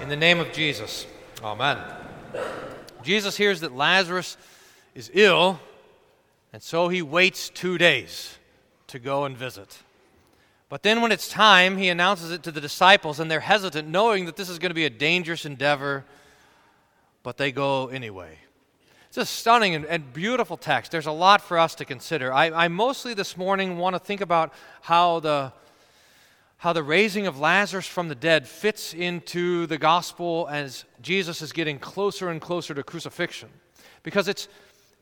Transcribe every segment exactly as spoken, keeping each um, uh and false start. In the name of Jesus, amen. Jesus hears that Lazarus is ill, and so he waits two days to go and visit. But then when it's time, he announces it to the disciples, and they're hesitant, knowing that this is going to be a dangerous endeavor, but they go anyway. It's a stunning and, and beautiful text. There's a lot for us to consider. I, I mostly this morning want to think about how the how the raising of Lazarus from the dead fits into the gospel as Jesus is getting closer and closer to crucifixion. Because it's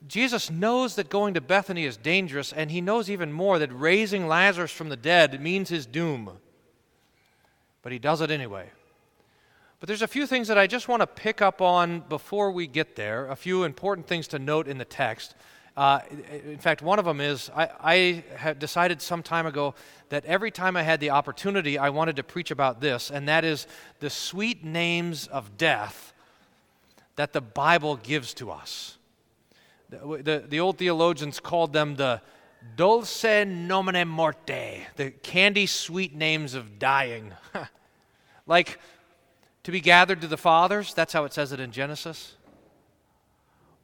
Jesus knows that going to Bethany is dangerous, and he knows even more that raising Lazarus from the dead means his doom. But he does it anyway. But there's a few things that I just want to pick up on before we get there, a few important things to note in the text. Uh, in fact, one of them is I, I had decided some time ago that every time I had the opportunity, I wanted to preach about this, and that is the sweet names of death that the Bible gives to us. The, the, the old theologians called them the dulce nomine morte, the candy sweet names of dying. Like, to be gathered to the fathers, that's how it says it in Genesis.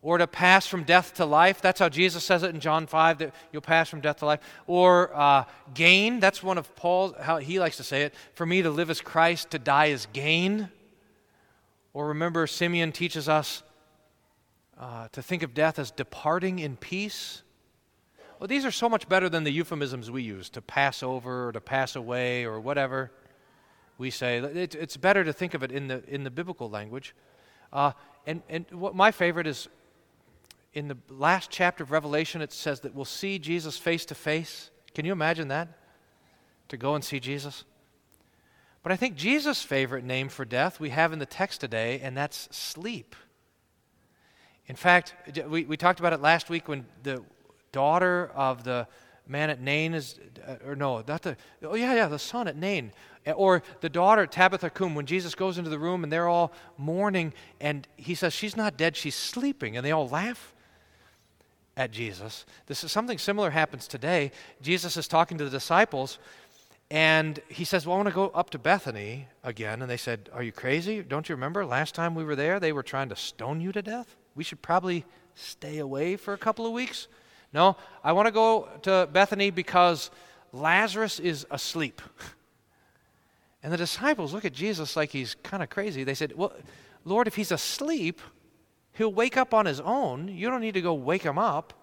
Or to pass from death to life, that's how Jesus says it in John five, that you'll pass from death to life. Or uh, gain, that's one of Paul's, how he likes to say it, for me to live is Christ, to die is gain. Or remember, Simeon teaches us uh, to think of death as departing in peace. Well, these are so much better than the euphemisms we use, to pass over, or to pass away, or whatever. We say it's better to think of it in the in the biblical language, uh, and and what my favorite is, in the last chapter of Revelation, it says that we'll see Jesus face to face. Can you imagine that? To go and see Jesus. But I think Jesus' favorite name for death we have in the text today, and that's sleep. In fact, we we talked about it last week when the daughter of the man at Nain is, or no, not the, oh yeah, yeah, the son at Nain, or the daughter Tabitha cum, when Jesus goes into the room and they're all mourning, and he says, she's not dead, she's sleeping, and they all laugh at Jesus. This is something similar happens today. Jesus is talking to the disciples, and he says, well, I want to go up to Bethany again, and they said, are you crazy? Don't you remember last time we were there, they were trying to stone you to death? We should probably stay away for a couple of weeks. No, I want to go to Bethany because Lazarus is asleep. And the disciples look at Jesus like he's kind of crazy. They said, well, Lord, if he's asleep, he'll wake up on his own. You don't need to go wake him up.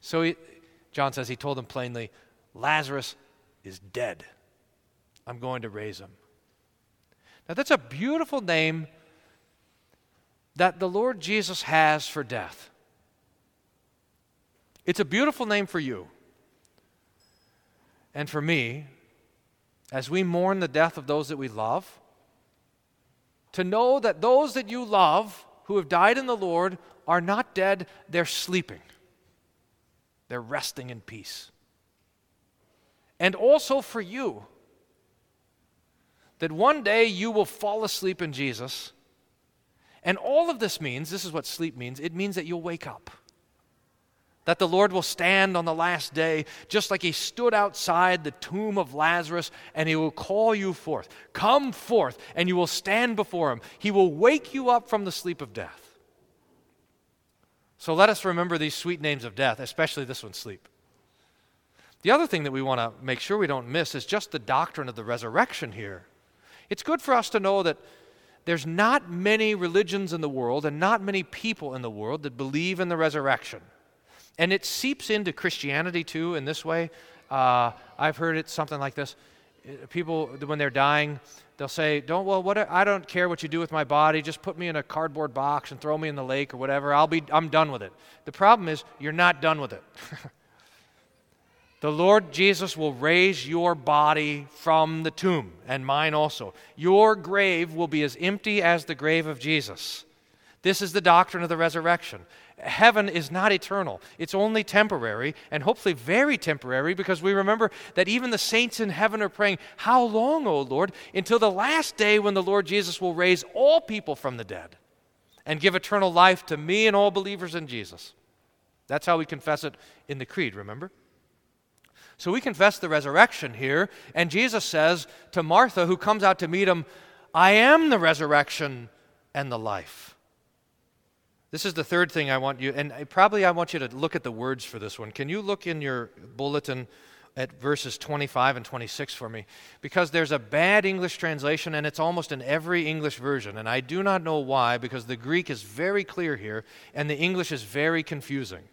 So he, John says he told them plainly, Lazarus is dead. I'm going to raise him. Now, that's a beautiful name that the Lord Jesus has for death. It's a beautiful name for you and for me as we mourn the death of those that we love, to know that those that you love who have died in the Lord are not dead, they're sleeping. They're resting in peace. And also for you, that one day you will fall asleep in Jesus. And all of this means, this is what sleep means, it means that you'll wake up. That the Lord will stand on the last day, just like he stood outside the tomb of Lazarus, and he will call you forth. Come forth, and you will stand before him. He will wake you up from the sleep of death. So let us remember these sweet names of death, especially this one, sleep. The other thing that we want to make sure we don't miss is just the doctrine of the resurrection here. It's good for us to know that there's not many religions in the world and not many people in the world that believe in the resurrection. And it seeps into Christianity, too, in this way. Uh, I've heard it something like this. People, when they're dying, they'll say, "Don't well, what I don't care what you do with my body. Just put me in a cardboard box and throw me in the lake or whatever. I'll be, I'm done with it." The problem is, you're not done with it. The Lord Jesus will raise your body from the tomb, and mine also. Your grave will be as empty as the grave of Jesus. This is the doctrine of the resurrection. Heaven is not eternal. It's only temporary, and hopefully very temporary, because we remember that even the saints in heaven are praying, how long, O Lord, until the last day when the Lord Jesus will raise all people from the dead and give eternal life to me and all believers in Jesus. That's how we confess it in the Creed, remember? So we confess the resurrection here, and Jesus says to Martha, who comes out to meet him, I am the resurrection and the life. This is the third thing I want you, and probably I want you to look at the words for this one. Can you look in your bulletin at verses twenty-five and twenty-six for me? Because there's a bad English translation, and it's almost in every English version, and I do not know why, because the Greek is very clear here, and the English is very confusing.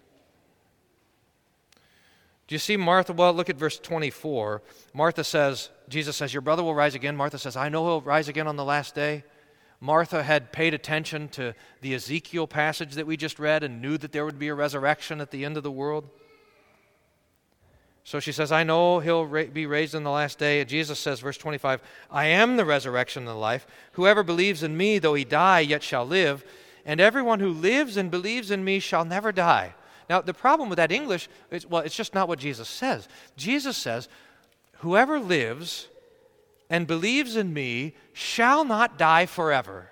Do you see Martha? Well, look at verse twenty-four. Martha says, Jesus says, your brother will rise again. Martha says, I know he'll rise again on the last day. Martha had paid attention to the Ezekiel passage that we just read and knew that there would be a resurrection at the end of the world. So she says, I know he'll ra- be raised in the last day. And Jesus says, verse twenty-five, I am the resurrection and the life. Whoever believes in me, though he die, yet shall live. And everyone who lives and believes in me shall never die. Now, the problem with that English is, well, it's just not what Jesus says. Jesus says, whoever lives and believes in me shall not die forever.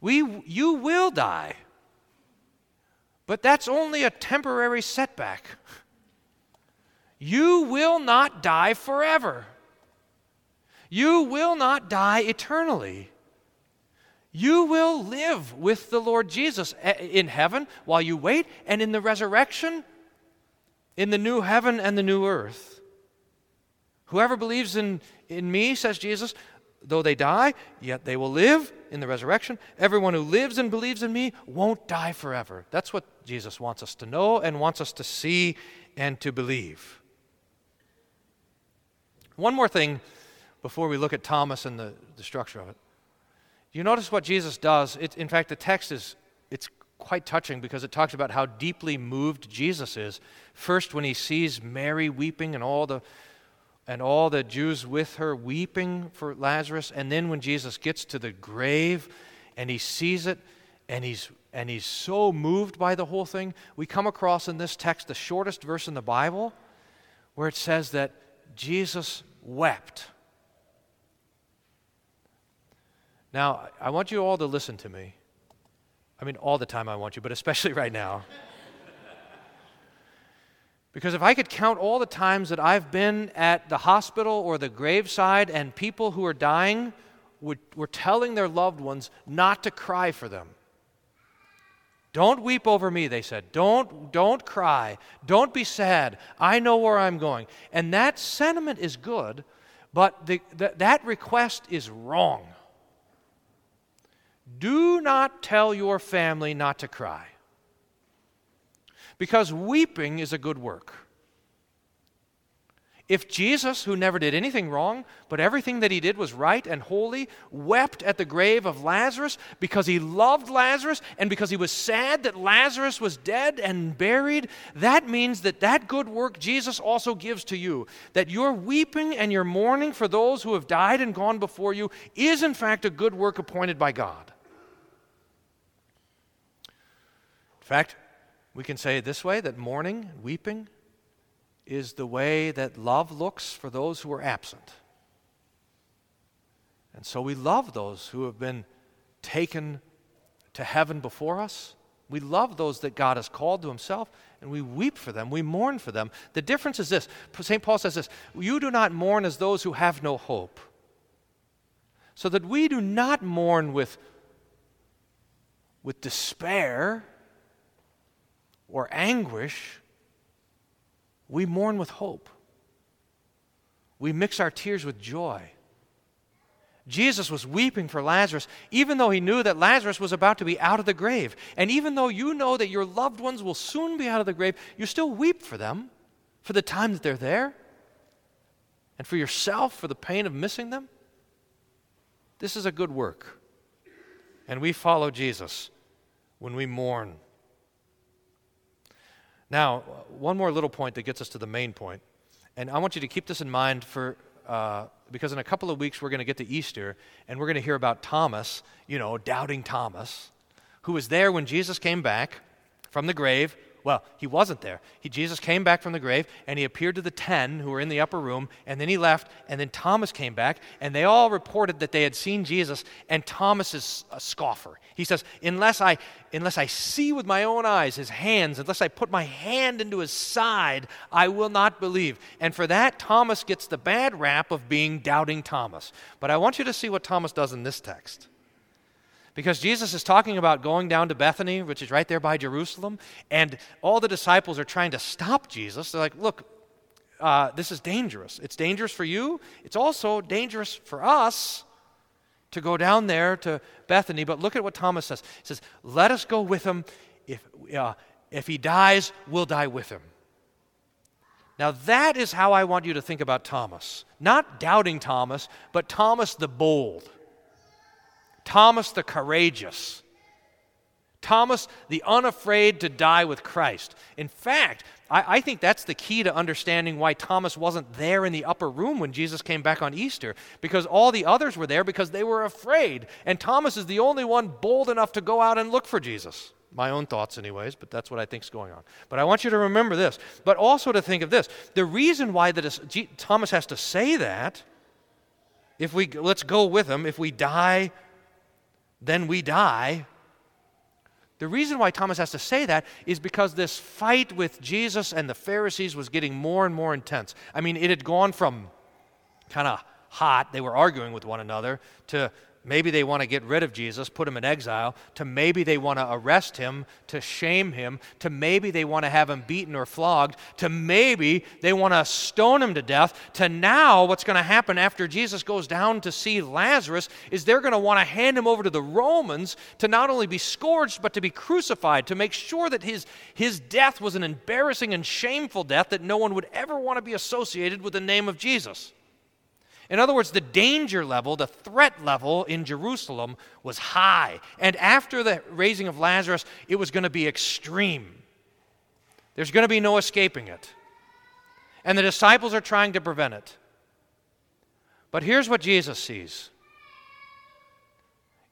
We, you will die, but that's only a temporary setback. You will not die forever. You will not die eternally. You will live with the Lord Jesus in heaven while you wait, and in the resurrection, in the new heaven and the new earth. Whoever believes in, in me, says Jesus, though they die, yet they will live in the resurrection. Everyone who lives and believes in me won't die forever. That's what Jesus wants us to know and wants us to see and to believe. One more thing before we look at Thomas and the, the structure of it. You notice what Jesus does. It, in fact, the text is it's quite touching because it talks about how deeply moved Jesus is. First, when he sees Mary weeping and all the And all the Jews with her weeping for Lazarus. And then when Jesus gets to the grave and he sees it and he's and he's so moved by the whole thing, we come across in this text the shortest verse in the Bible where it says that Jesus wept. Now, I want you all to listen to me. I mean, all the time I want you, but especially right now. Because if I could count all the times that I've been at the hospital or the graveside and people who are dying would, were telling their loved ones not to cry for them. Don't weep over me, they said. Don't, don't cry. Don't be sad. I know where I'm going. And that sentiment is good, but the, the, that request is wrong. Do not tell your family not to cry. Because weeping is a good work. If Jesus, who never did anything wrong, but everything that he did was right and holy, wept at the grave of Lazarus because he loved Lazarus and because he was sad that Lazarus was dead and buried, that means that that good work Jesus also gives to you. That your weeping and your mourning for those who have died and gone before you is in fact a good work appointed by God. In fact, we can say it this way, that mourning, weeping, is the way that love looks for those who are absent. And so we love those who have been taken to heaven before us. We love those that God has called to himself, and we weep for them, we mourn for them. The difference is this. Saint Paul says this, you do not mourn as those who have no hope. So that we do not mourn with, with despair, or anguish, we mourn with hope. We mix our tears with joy. Jesus was weeping for Lazarus, even though he knew that Lazarus was about to be out of the grave. And even though you know that your loved ones will soon be out of the grave, you still weep for them, for the time that they're there, and for yourself, for the pain of missing them. This is a good work. And we follow Jesus when we mourn. Now, one more little point that gets us to the main point. And I want you to keep this in mind for uh, because in a couple of weeks we're going to get to Easter and we're going to hear about Thomas, you know, doubting Thomas, who was there when Jesus came back from the grave, Well, he wasn't there. He, Jesus came back from the grave, and he appeared to the ten who were in the upper room, and then he left, and then Thomas came back, and they all reported that they had seen Jesus, and Thomas is a scoffer. He says, unless I, unless I see with my own eyes his hands, unless I put my hand into his side, I will not believe. And for that, Thomas gets the bad rap of being doubting Thomas. But I want you to see what Thomas does in this text. Because Jesus is talking about going down to Bethany, which is right there by Jerusalem, and all the disciples are trying to stop Jesus. They're like, look, uh, this is dangerous. It's dangerous for you. It's also dangerous for us to go down there to Bethany. But look at what Thomas says. He says, let us go with him. If, uh, if he dies, we'll die with him. Now that is how I want you to think about Thomas. Not doubting Thomas, but Thomas the bold. Thomas the courageous, Thomas the unafraid to die with Christ. In fact, I, I think that's the key to understanding why Thomas wasn't there in the upper room when Jesus came back on Easter, because all the others were there because they were afraid, and Thomas is the only one bold enough to go out and look for Jesus. My own thoughts anyways, but that's what I think is going on. But I want you to remember this, but also to think of this. The reason why the, Thomas has to say that, if we let's go with him, if we die, then we die. The reason why Thomas has to say that is because this fight with Jesus and the Pharisees was getting more and more intense. I mean, it had gone from kind of hot, they were arguing with one another, to maybe they want to get rid of Jesus, put him in exile, to maybe they want to arrest him, to shame him, to maybe they want to have him beaten or flogged, to maybe they want to stone him to death, to now what's going to happen after Jesus goes down to see Lazarus is they're going to want to hand him over to the Romans to not only be scourged but to be crucified, to make sure that his, his death was an embarrassing and shameful death that no one would ever want to be associated with the name of Jesus. In other words, the danger level, the threat level in Jerusalem was high. And after the raising of Lazarus, it was going to be extreme. There's going to be no escaping it. And the disciples are trying to prevent it. But here's what Jesus sees.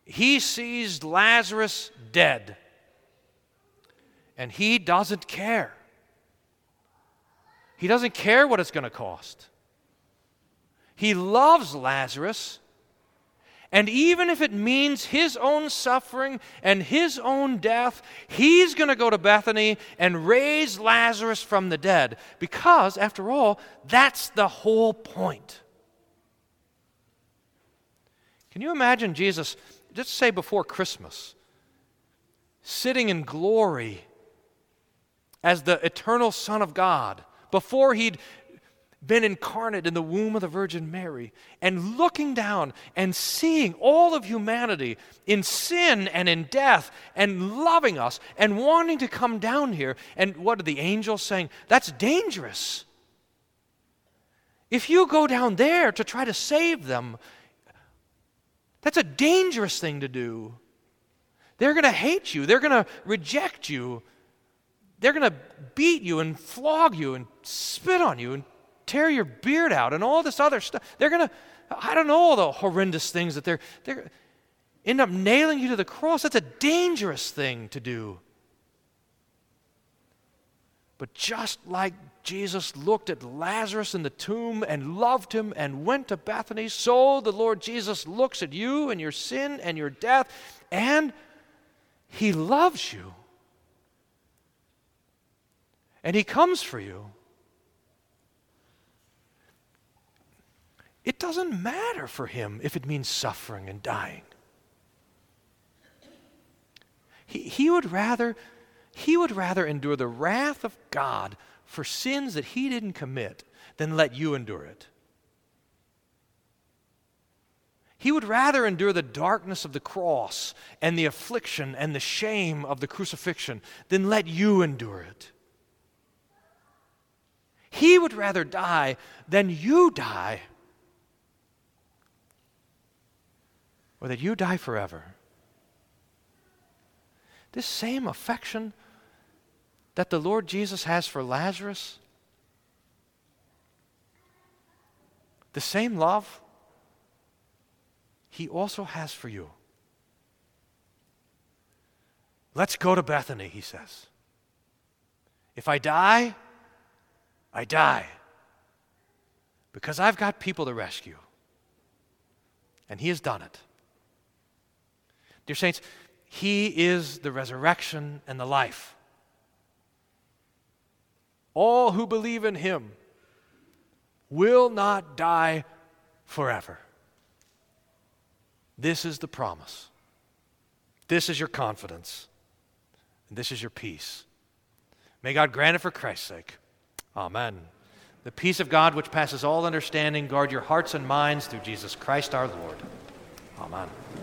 He sees Lazarus dead. And he doesn't care. He doesn't care what it's going to cost. He loves Lazarus, and even if it means his own suffering and his own death, he's going to go to Bethany and raise Lazarus from the dead, because, after all, that's the whole point. Can you imagine Jesus, just say before Christmas, sitting in glory as the eternal Son of God, before he'd been incarnate in the womb of the Virgin Mary, and looking down and seeing all of humanity in sin and in death and loving us and wanting to come down here. And what are the angels saying? That's dangerous. If you go down there to try to save them, that's a dangerous thing to do. They're going to hate you. They're going to reject you. They're going to beat you and flog you and spit on you and tear your beard out and all this other stuff. They're going to, I don't know, all the horrendous things that they're, they're end up nailing you to the cross. That's a dangerous thing to do. But just like Jesus looked at Lazarus in the tomb and loved him and went to Bethany, so the Lord Jesus looks at you and your sin and your death, and he loves you. And he comes for you. It doesn't matter for him if it means suffering and dying. He, he would rather, he would rather endure the wrath of God for sins that he didn't commit than let you endure it. He would rather endure the darkness of the cross and the affliction and the shame of the crucifixion than let you endure it. He would rather die than you die, or that you die forever. This same affection that the Lord Jesus has for Lazarus, the same love he also has for you. Let's go to Bethany, he says. If I die, I die, because I've got people to rescue. And he has done it. Dear saints, he is the resurrection and the life. All who believe in him will not die forever. This is the promise. This is your confidence. And this is your peace. May God grant it for Christ's sake. Amen. The peace of God which passes all understanding, guard your hearts and minds through Jesus Christ our Lord. Amen.